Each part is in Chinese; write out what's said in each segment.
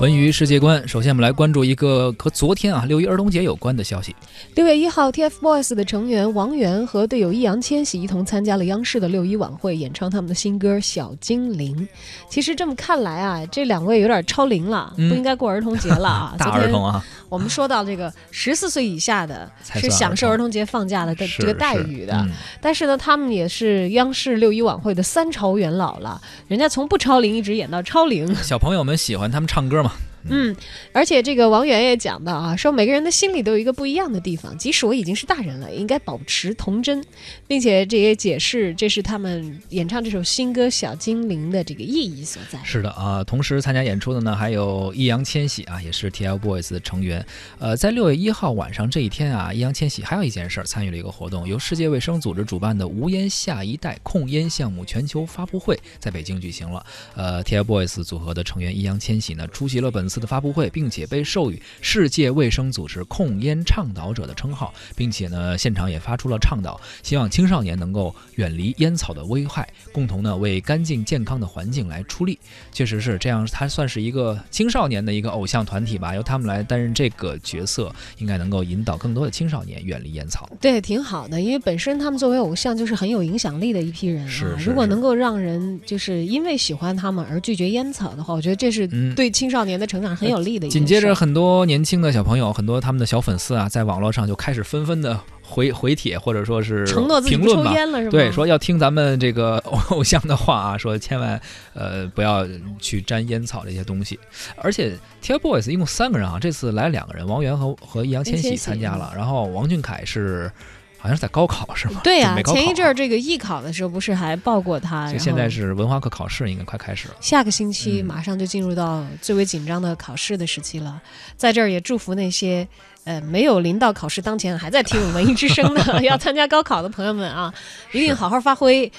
文娱世界观，首先我们来关注一个和昨天6一儿童节有关的消息。6月1号 ，TFBOYS 的成员王源和队友易烊千玺一同参加了央视的6一晚会，演唱他们的新歌《小精灵》。其实这么看来啊，这两位有点超龄了，不应该过儿童节了啊。大儿童啊！我们说到这个14岁以下的是享受儿童节放假的这个待遇的，但是呢，他们也是央视6一晚会的3朝元老了，人家从不超龄一直演到超龄。小朋友们喜欢他们唱歌嘛？而且这个王源也讲到啊，说每个人的心里都有一个不一样的地方，即使我已经是大人了，也应该保持童真，并且这也解释这是他们演唱这首新歌《小精灵》的这个意义所在。是的啊，同时参加演出的呢还有易烊千玺啊，也是 TFBOYS 的成员。在6月1号晚上这一天啊，易烊千玺还有一件事参与了一个活动，由世界卫生组织主办的无烟下一代控烟项目全球发布会在北京举行了。TFBOYS 组合的成员易烊千玺呢出席了本次的发布会，并且被授予世界卫生组织控烟倡导者的称号，并且呢现场也发出了倡导，希望青少年能够远离烟草的危害，共同呢为干净健康的环境来出力。确实是这样，他算是一个青少年的一个偶像团体吧，由他们来担任这个角色，应该能够引导更多的青少年远离烟草。对，挺好的，因为本身他们作为偶像就是很有影响力的一批人是如果能够让人就是因为喜欢他们而拒绝烟草的话，我觉得这是对青少年的成长很有利的一件事。紧接着很多年轻的小朋友，很多他们的小粉丝啊，在网络上就开始纷纷的回帖或者说是承诺自己不抽烟了，是吗？对，说要听咱们这个偶像的话啊，说千万不要去沾烟草这些东西。而且 TFBOYS 一共3个人啊，这次来2个人，王源和易烊千玺参加了，然后王俊凯是好像是在高考是吗？对啊，前一阵儿这个艺考的时候不是还报过他，所以现在是文化课考试应该快开始了，下个星期马上就进入到最为紧张的考试的时期了。在这儿也祝福那些没有临到考试当前还在听文艺之声的要参加高考的朋友们啊，一定好好发挥，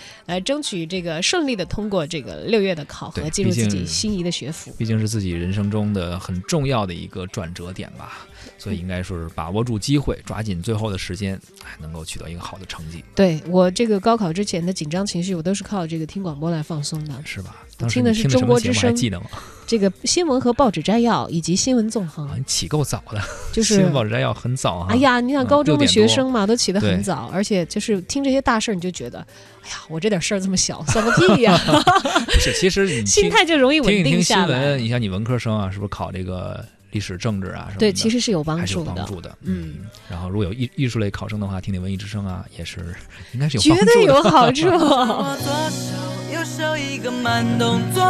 争取这个顺利的通过这个6月的考核，进入自己心仪的学府。毕竟是自己人生中的很重要的一个转折点吧，所以应该说是把握住机会，抓紧最后的时间，能够取得一个好的成绩。对，我这个高考之前的紧张情绪，我都是靠这个听广播来放松的，是吧？听的是中国之声，记得吗？这个新闻和报纸摘要以及新闻纵横，起够早的，就是新闻报纸摘要很早啊。哎呀，你想高中的学生嘛，都起得很早，而且就是听这些大事，你就觉得，哎呀，我这点事儿这么小，算个屁呀！不是，其实你心态就容易稳定下来。听一听新闻，你像你文科生啊，是不是考这个历史、政治啊什么的？对，其实是有帮助的，然后如果有艺术类考生的话，听听文艺之声啊，也是应该是有帮助的，绝对有好处。右手一个慢动作，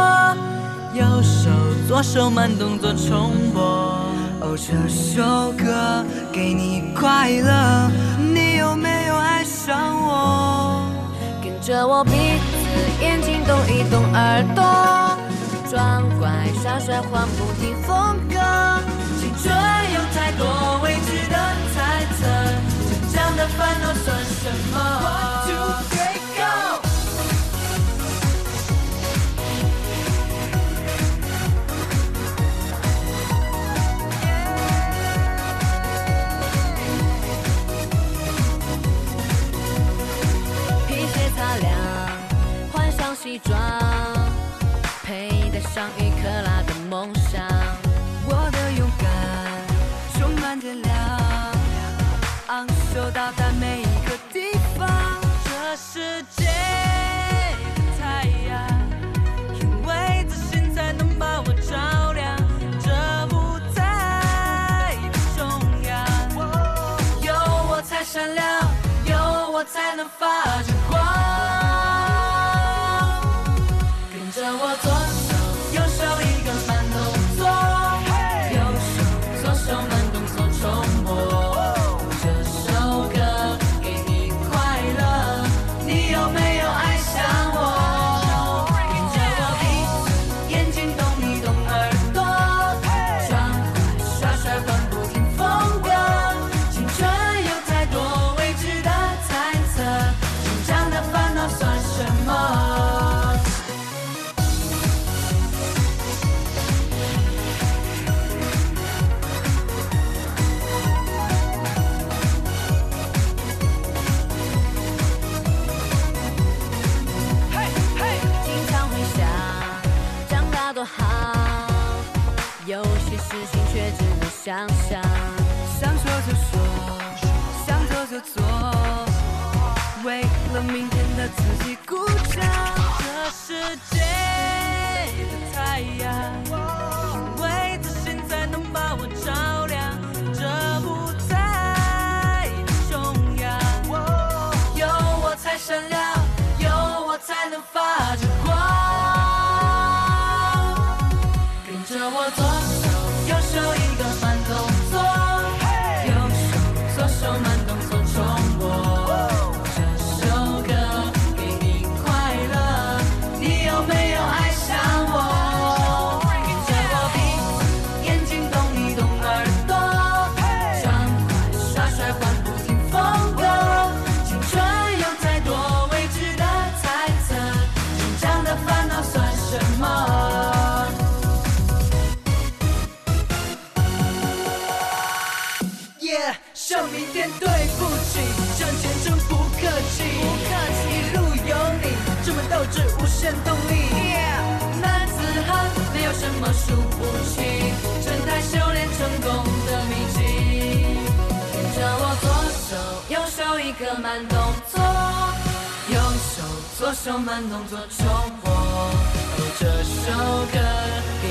右手左手慢动作重播。这首歌给你快乐，你有没有爱上我？跟着我鼻子眼睛动一动耳朵，装乖耍帅换不停风格。青春有太多未知的猜测，成长的烦恼算什么？西装配得上一克拉的梦想，我的勇敢充满着量，昂首到达每一个地方。这世界的太阳，因为自信才能把我照亮。这舞台的中央，有我才闪亮，有我才能发着光。却只能想想，想说就说，想做就做，为了明天的自己鼓掌。这世界的太阳，因为自信才能把我照亮。这不再重要，有我才闪亮，有我才能发着光。 我左手右手一个慢动作，右手左手慢动作重播。这首歌给你快乐，你有没有爱上我？跟着我闭眼睛动一动耳朵，畅快耍帅换不停风格。青春有太多未知的猜测，成长的烦恼算什么？ 生命点对不起，向前真不客气，一路有你，这么斗志无限动力。男子汉没有什么输不起，正在修炼成功的秘籍。跟着我左手右手一个慢动作，右手左手慢动作重播，哦，这首歌。